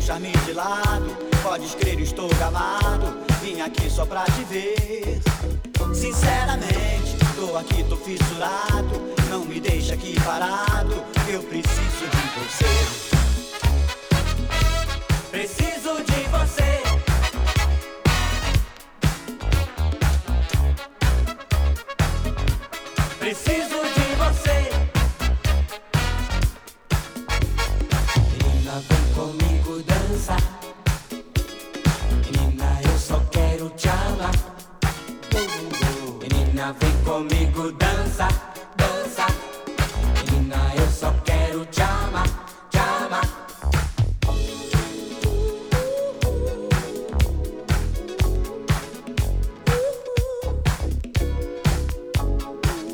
seu charme de lado. Podes crer, estou gamado. Vim aqui só pra te ver. Sinceramente, tô aqui, tô fissurado. Não me deixa aqui parado. Eu preciso de você. Preciso de você. Preciso de você. Menina, vem comigo dançar. Menina, eu só quero te amar. Menina, vem comigo dançar, dançar. Menina, eu só quero te amar, te amar.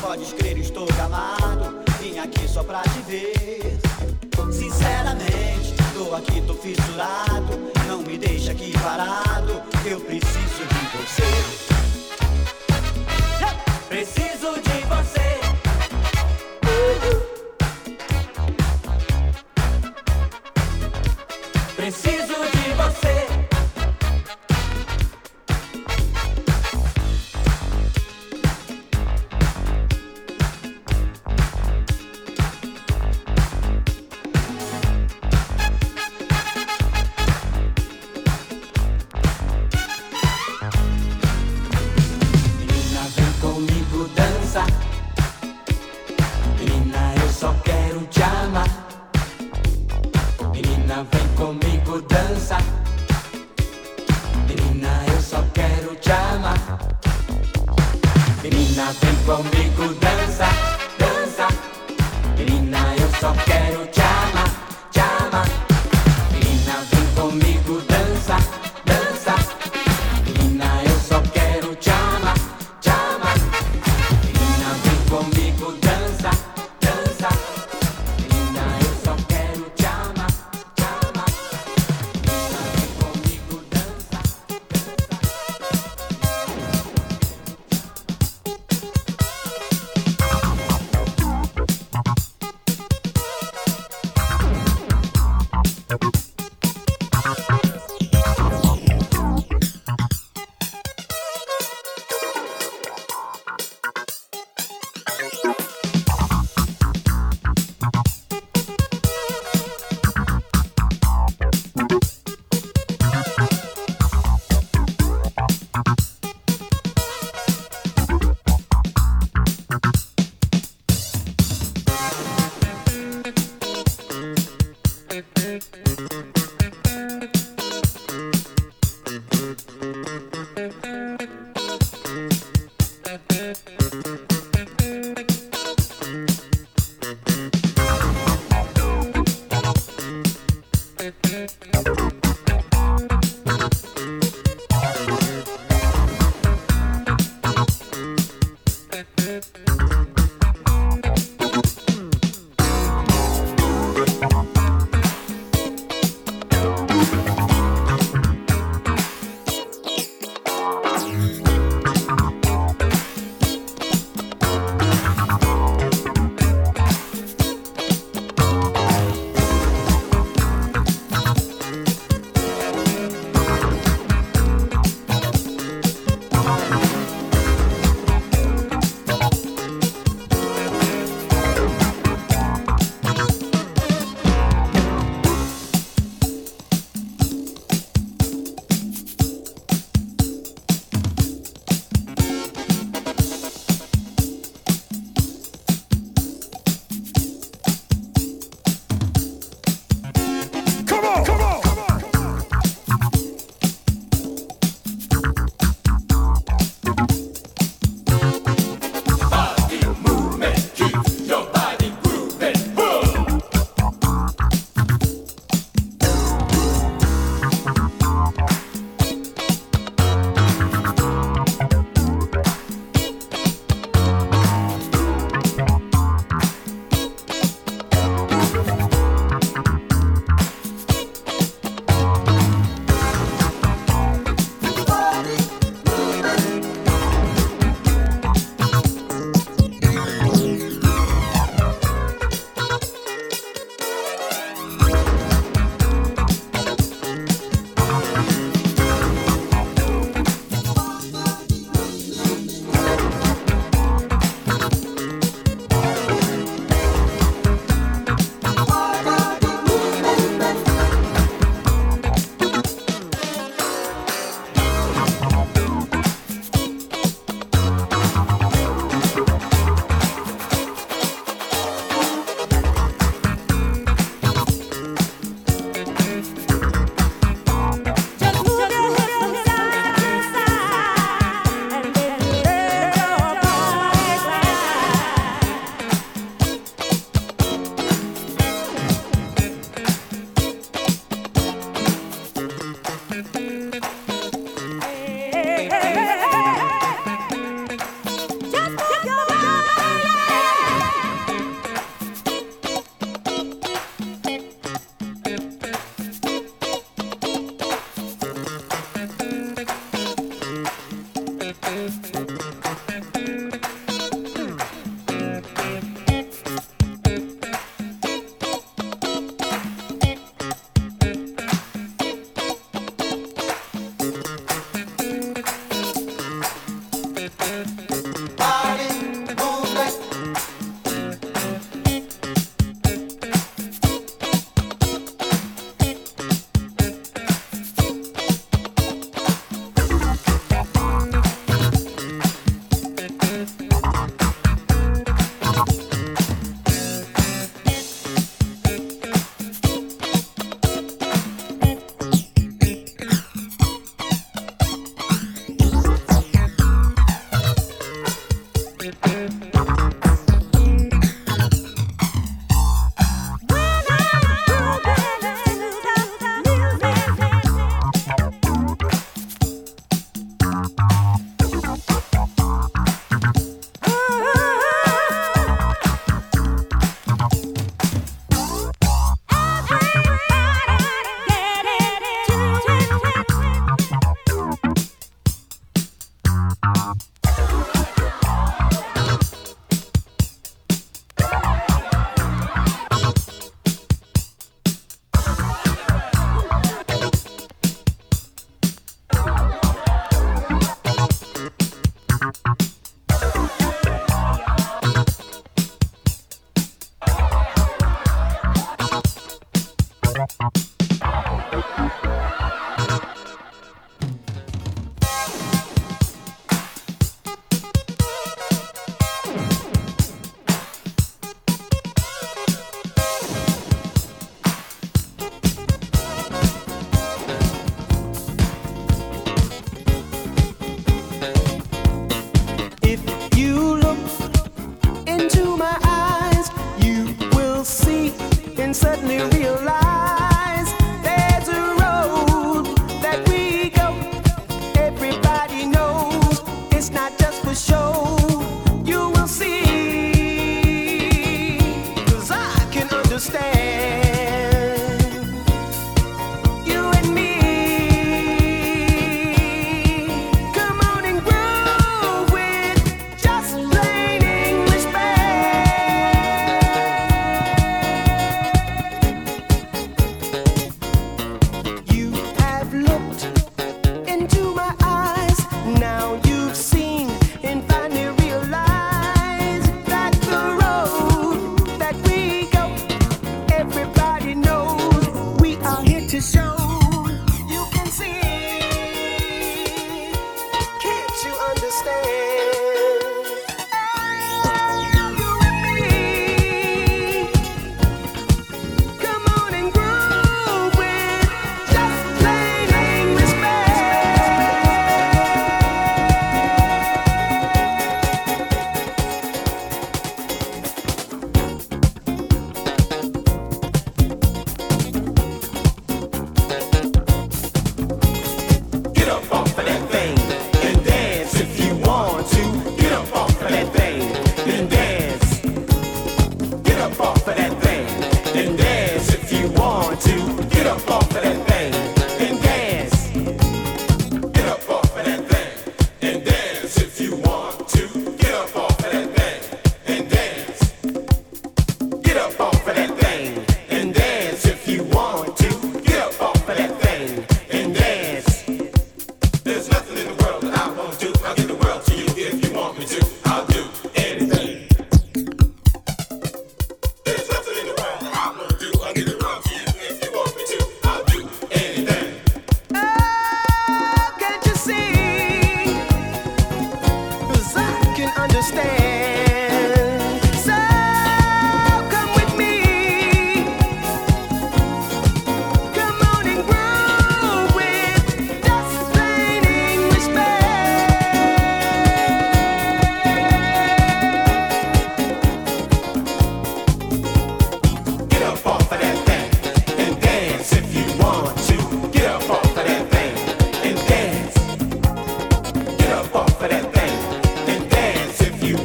Podes crer, estou gamado. Vim aqui só pra te ver. Sinceramente, tô aqui, tô fissurado. Não me deixa aqui parado. Eu preciso de você. Preciso de você. Preciso de você.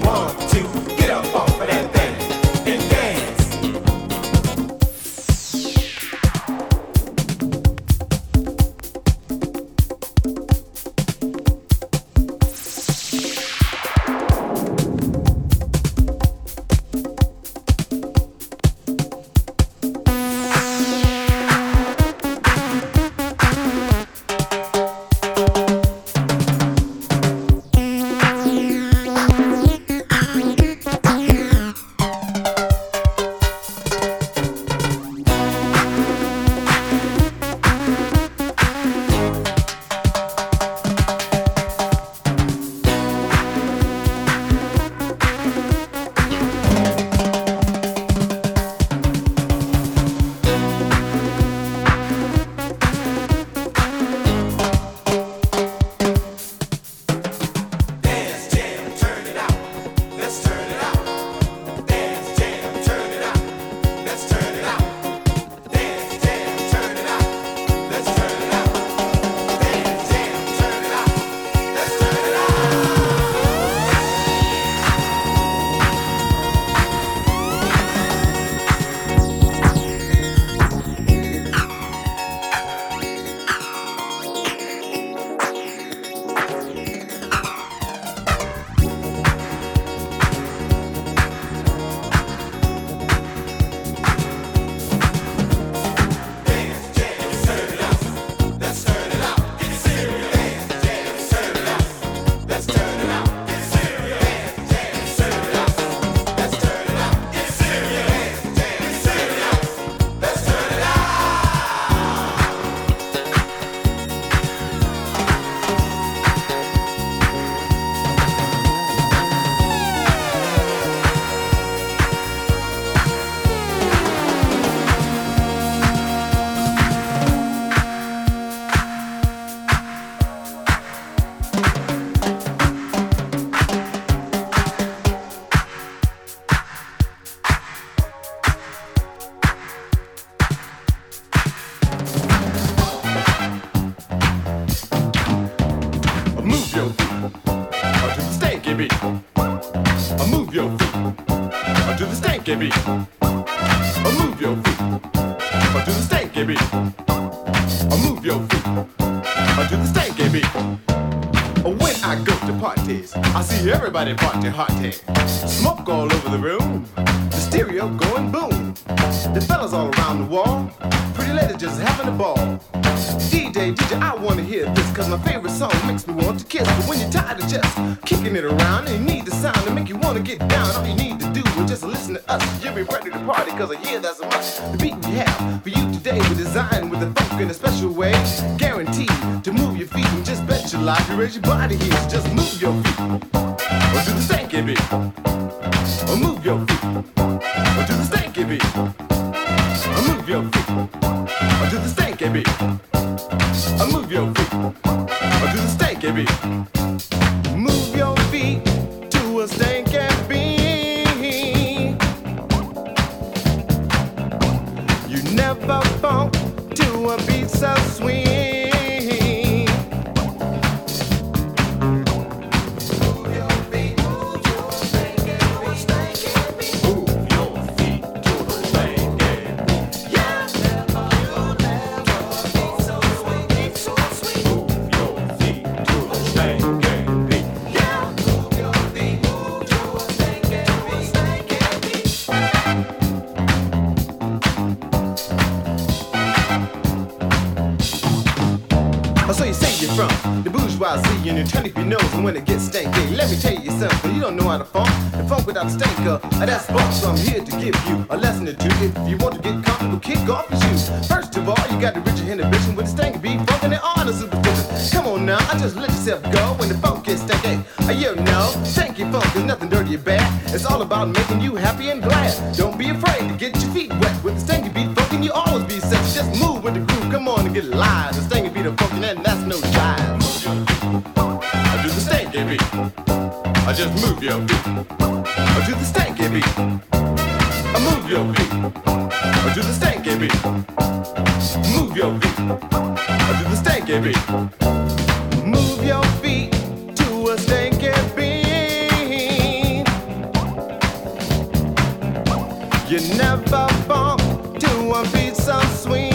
One, two. stanky beat. Move your feet to the stanky beat. Move your feet to the stanky beat. Move your feet to the stanky beat. When I go to parties, I see everybody party hearty. Smoke all over the room, the stereo going boom. The fellas all around the wall, pretty ladies just having a ball. DJ, I wanna hear this, cause my favorite song makes me want to kiss. But when you're tired of just kicking it around and you need the sound to make you wanna get down, all you need to do is just listen to us. You'll be ready to party, cause I hear that's much. The beat we have for you today, we designed with a funk in a special way, guaranteed to move your feet and just bet your life. You raise your body heels, just move your feet or do the stanky beat. Or move your feet or do the stanky beat. Or move your feet or do the stanky beat. Move your feet to the stanky beat. Move your feet to a stanky beat. You never fall to a beat so sweet. Move your feet to a stanky beat. Move your feet to the stanky beat. You never fall. From the bourgeoisie and you turn up your nose, and when it gets stanky, let me tell you something, you don't know how to funk. The funk without a stanker, that's funk. So I'm here to give you a lesson or two. If you want to get comfortable, kick off your shoes. First of all, you got to reach your inhibition with the stanky beat, funk, and the art of superstition. Come on now, I just let yourself go when the funk gets stanky. You know, stanky funk is nothing dirty or bad. It's all about making you happy and glad. Don't be afraid to get your feet wet with the stanky beat, funk, and you always be set. Just move with the groove, come on and get live. The stanky beat of funk, and that's no joke. I do the stanky beat. I just move your feet. I do the stanky beat. I move your feet. I do the stanky beat. Move your feet. I do the stanky beat. Move your feet to a stanky beat. You never fall to a beat so sweet.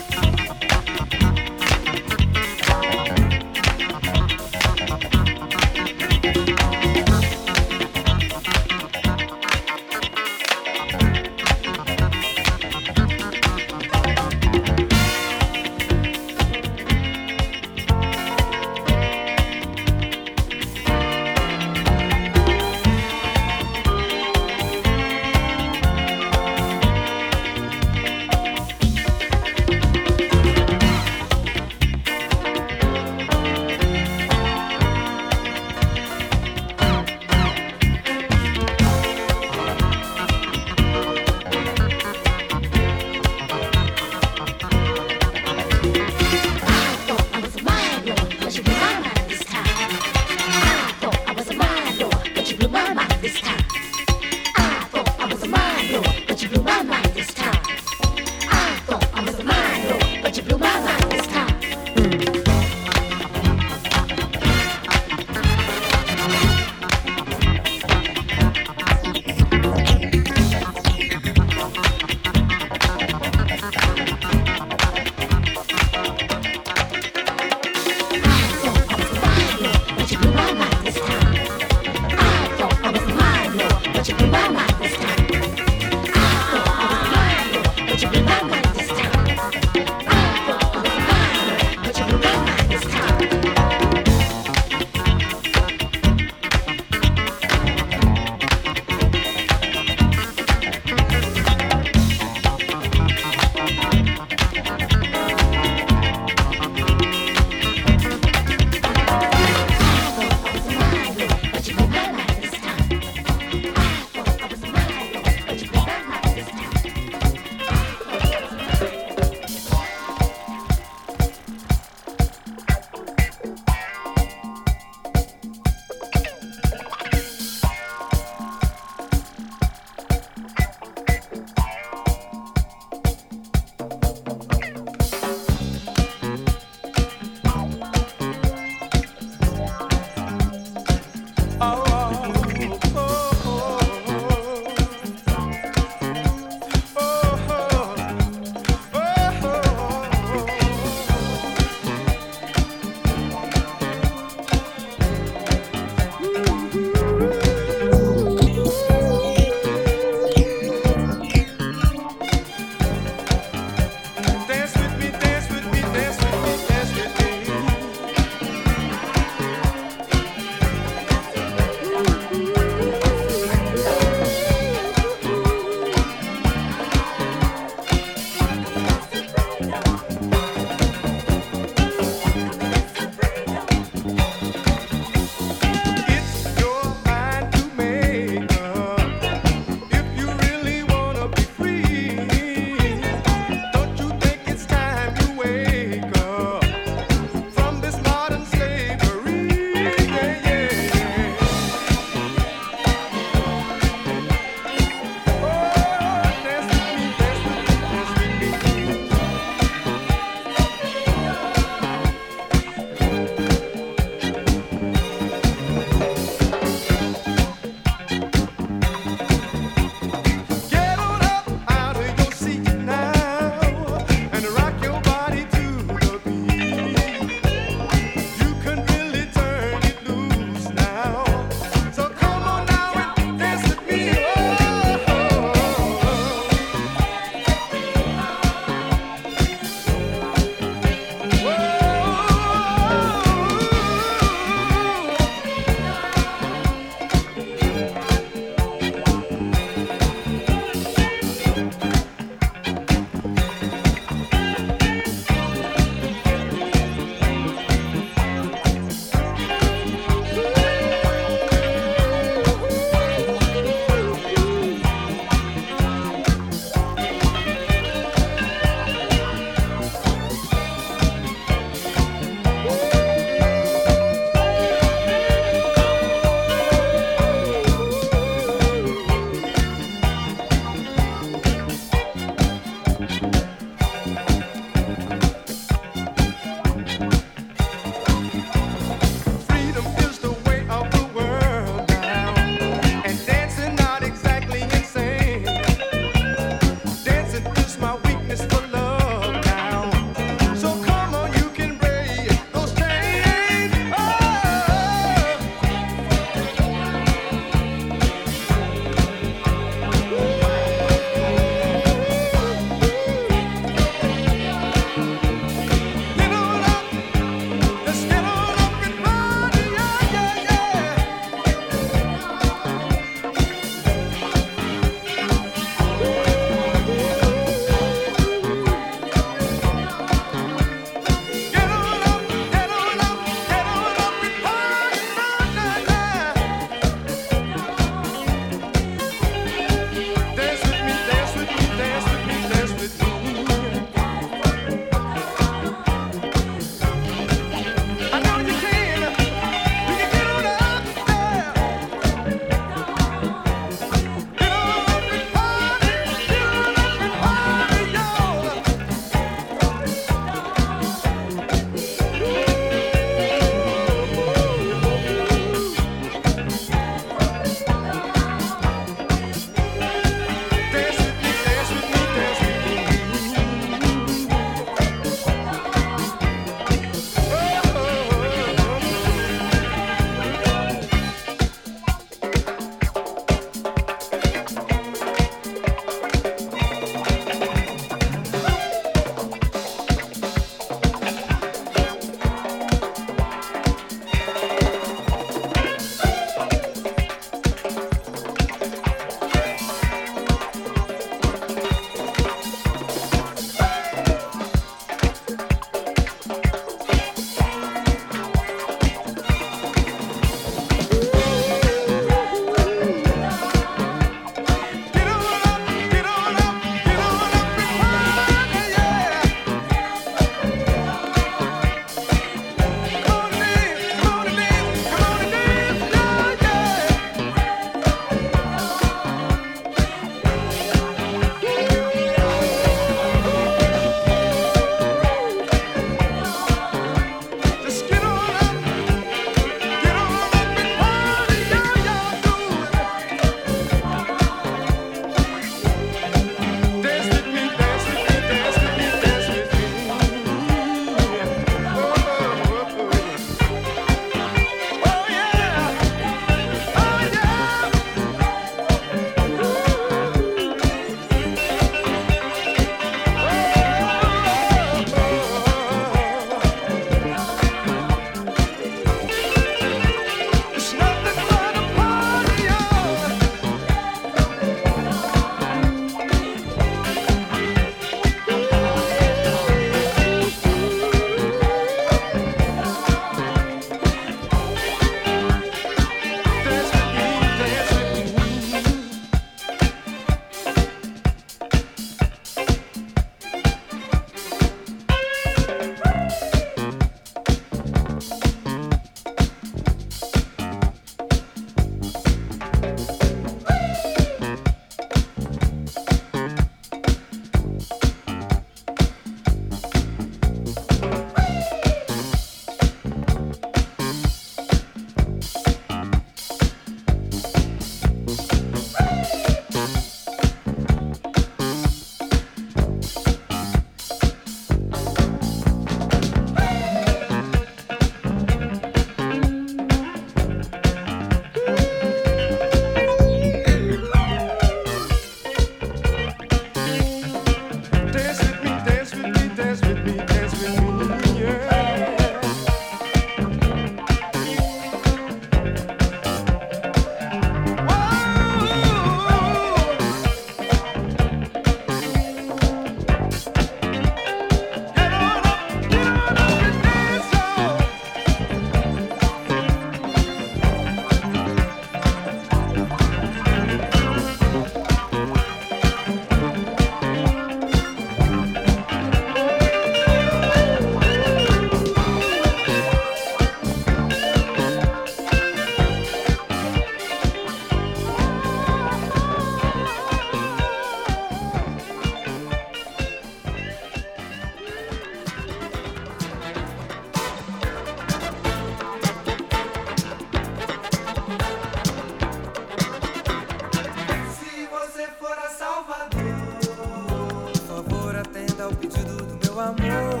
amor.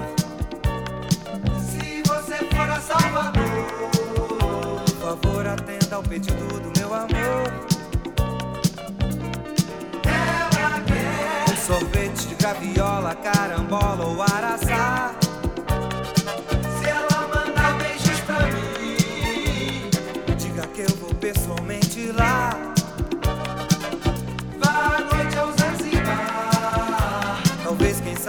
Se você for a Salvador, por favor, atenda ao pedido do meu amor. Ela quer um sorvete de graviola, carambola ou araçá. Se ela mandar beijos pra mim, diga que eu vou pessoalmente lá.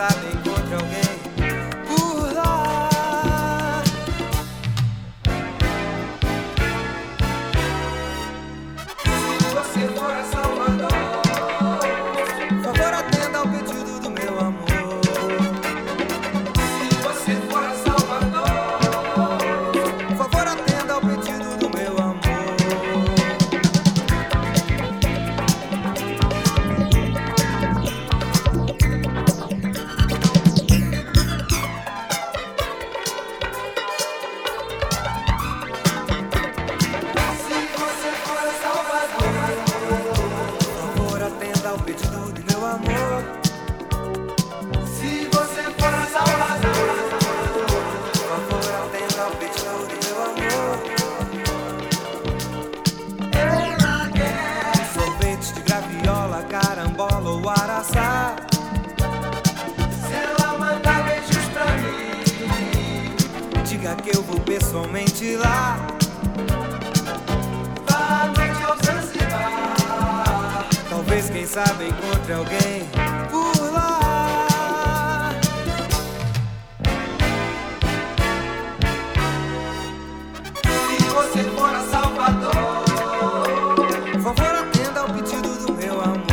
Sabe, encontre alguém por lá. Se você for a Salvador, por favor, atenda ao pedido do meu amor. Se você for a Salvador, por favor, atenda ao pedido do meu amor. Se ela mandar beijos pra mim, diga que eu vou pessoalmente lá. Vá à noite ao Zanzibar, talvez, quem sabe, encontre alguém por lá. Se você for a Salvador, por favor, atenda ao pedido do meu amor.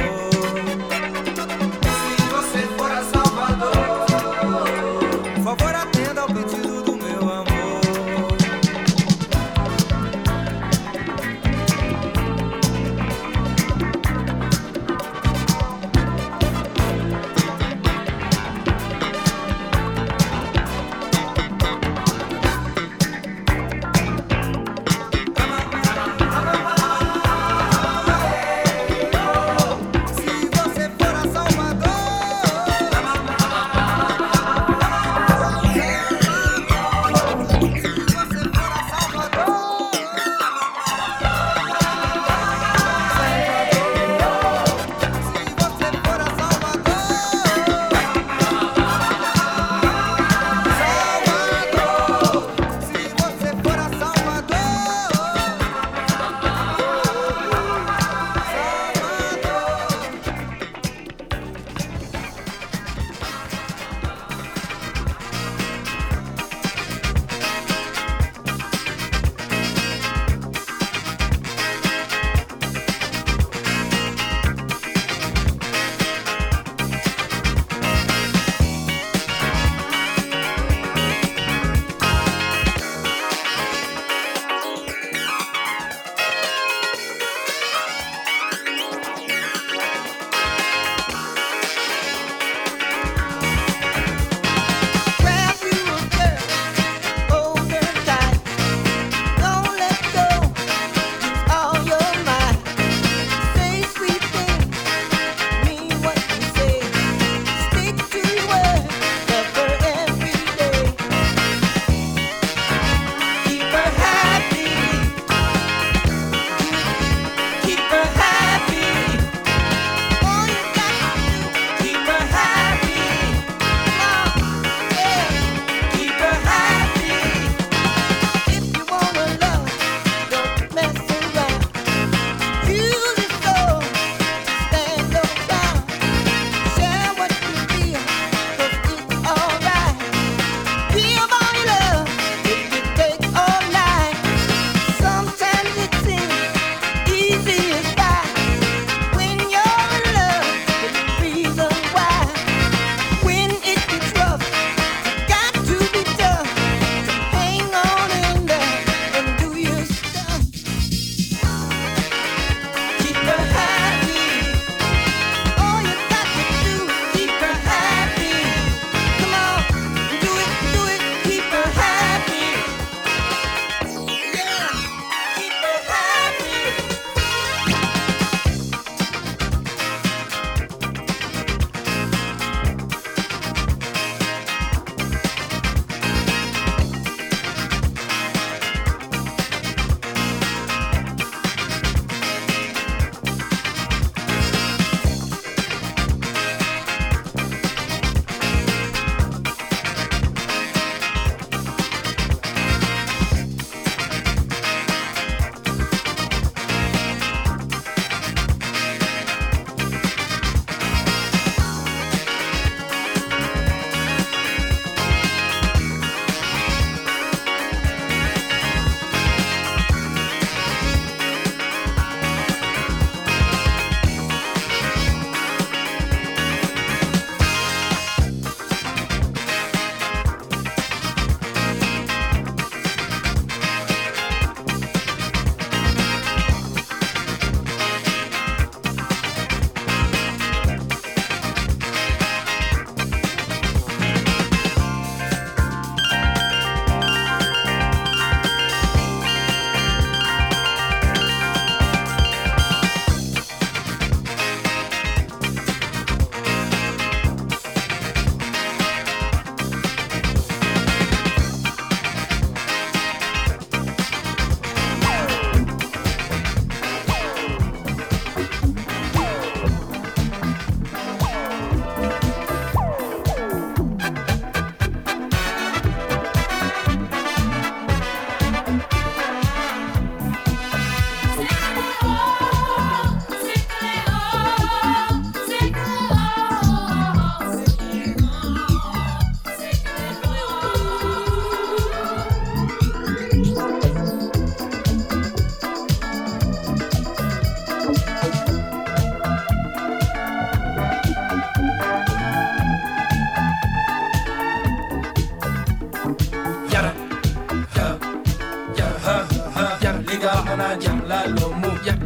la lo move. Yeah,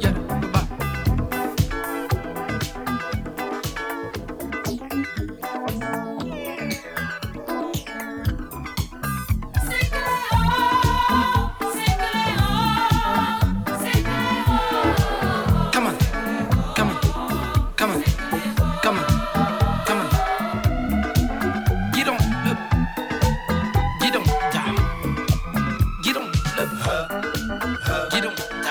yeah, bye. Come on, come on, come on, come on, come on. Get on up, get on down, get on up. Get on.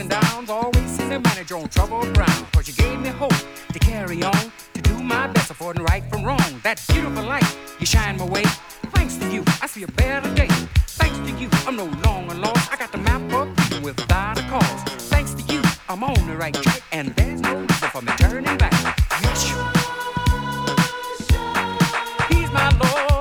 and downs, always seemed to manage on troubled ground. Cause you gave me hope to carry on, to do my best, affording right from wrong. That beautiful light, you shine my way. Thanks to you, I see a better day. Thanks to you, I'm no longer lost. I got the map up, even without a cause. Thanks to you, I'm on the right track, and there's no reason for me turning back. Yes, he's my Lord.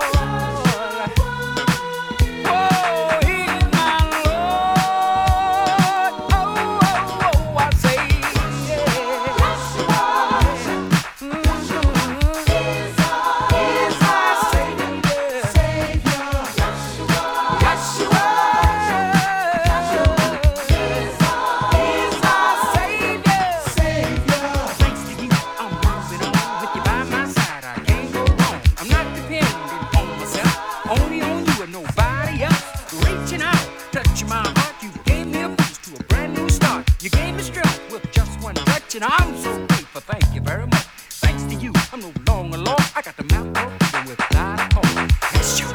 And I'm so grateful, thank you very much. Thanks to you, I'm no longer lost. I got the mouth open with that hole. That's you.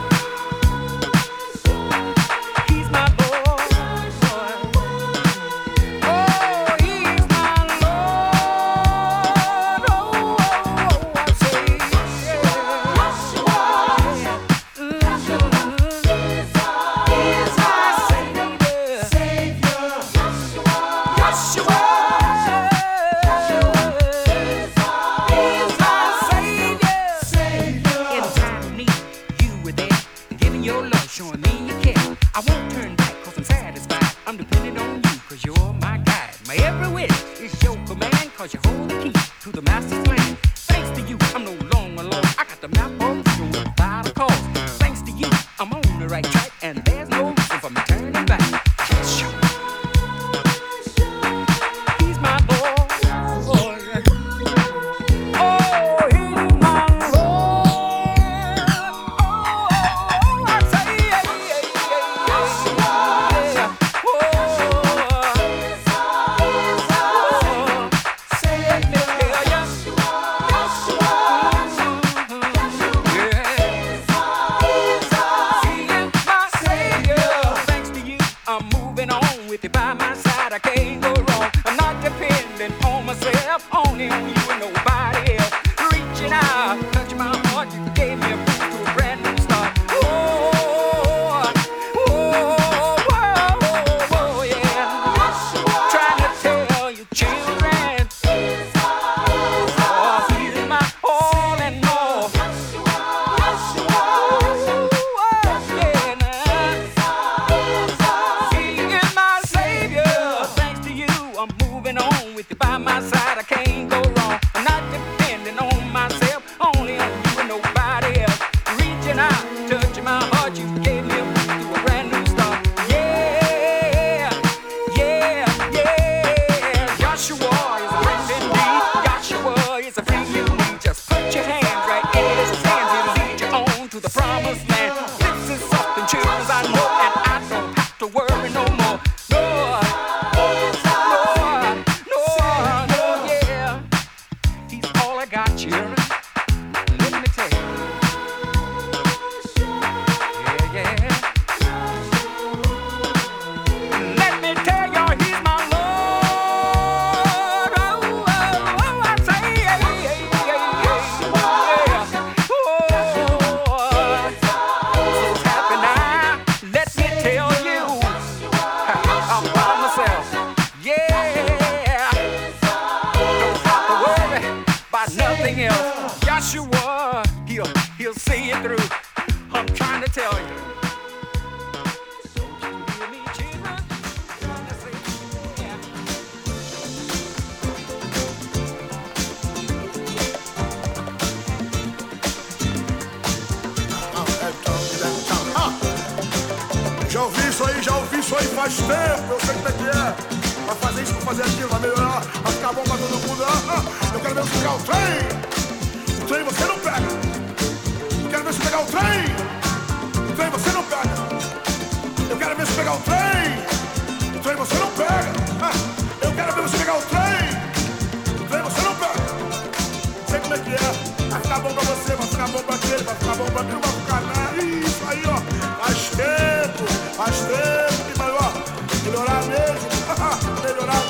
Faz tempo, melhorar mesmo, melhorar.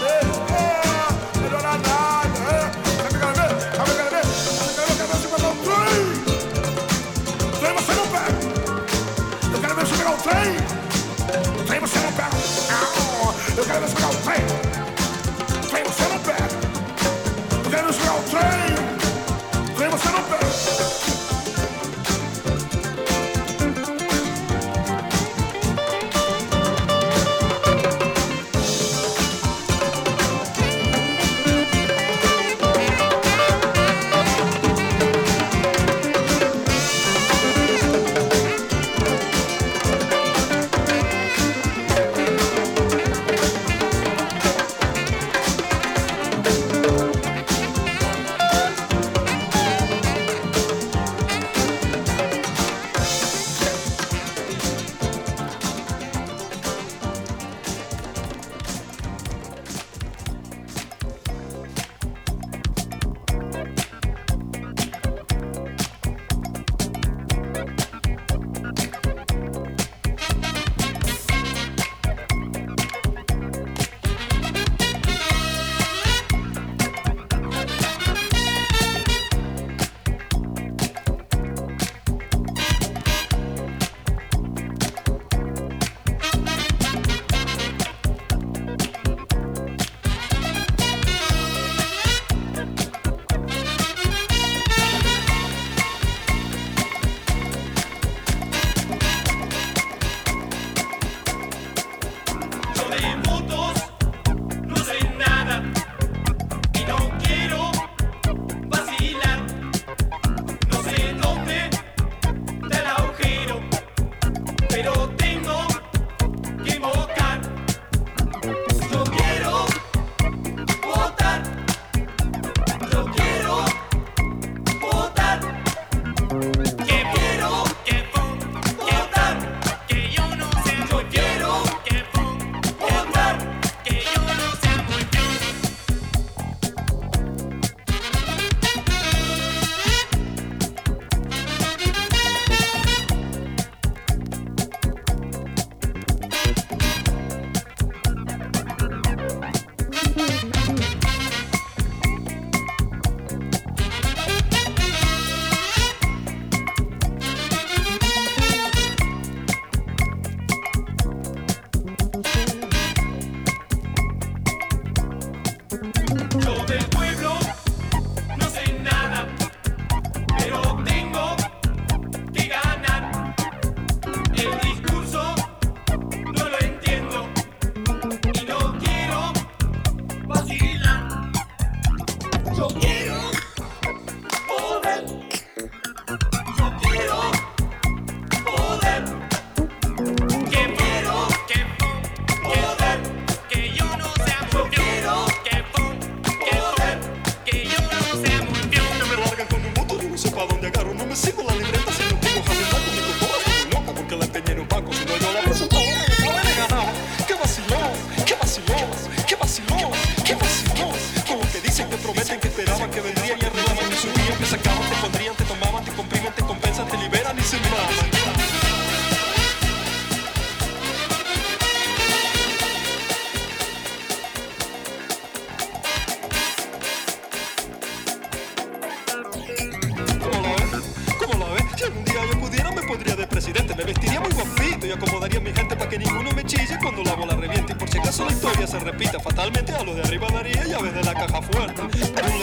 la bola reviente y por si acaso la historia se repita fatalmente a los de arriba daría llaves de la caja fuerte. Un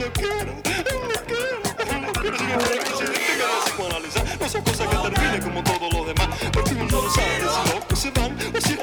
loquero, sin hombre que se dedica a psicoanalizar, no son cosas que terminen como todos los demás, porque uno no sabe si locos se van o si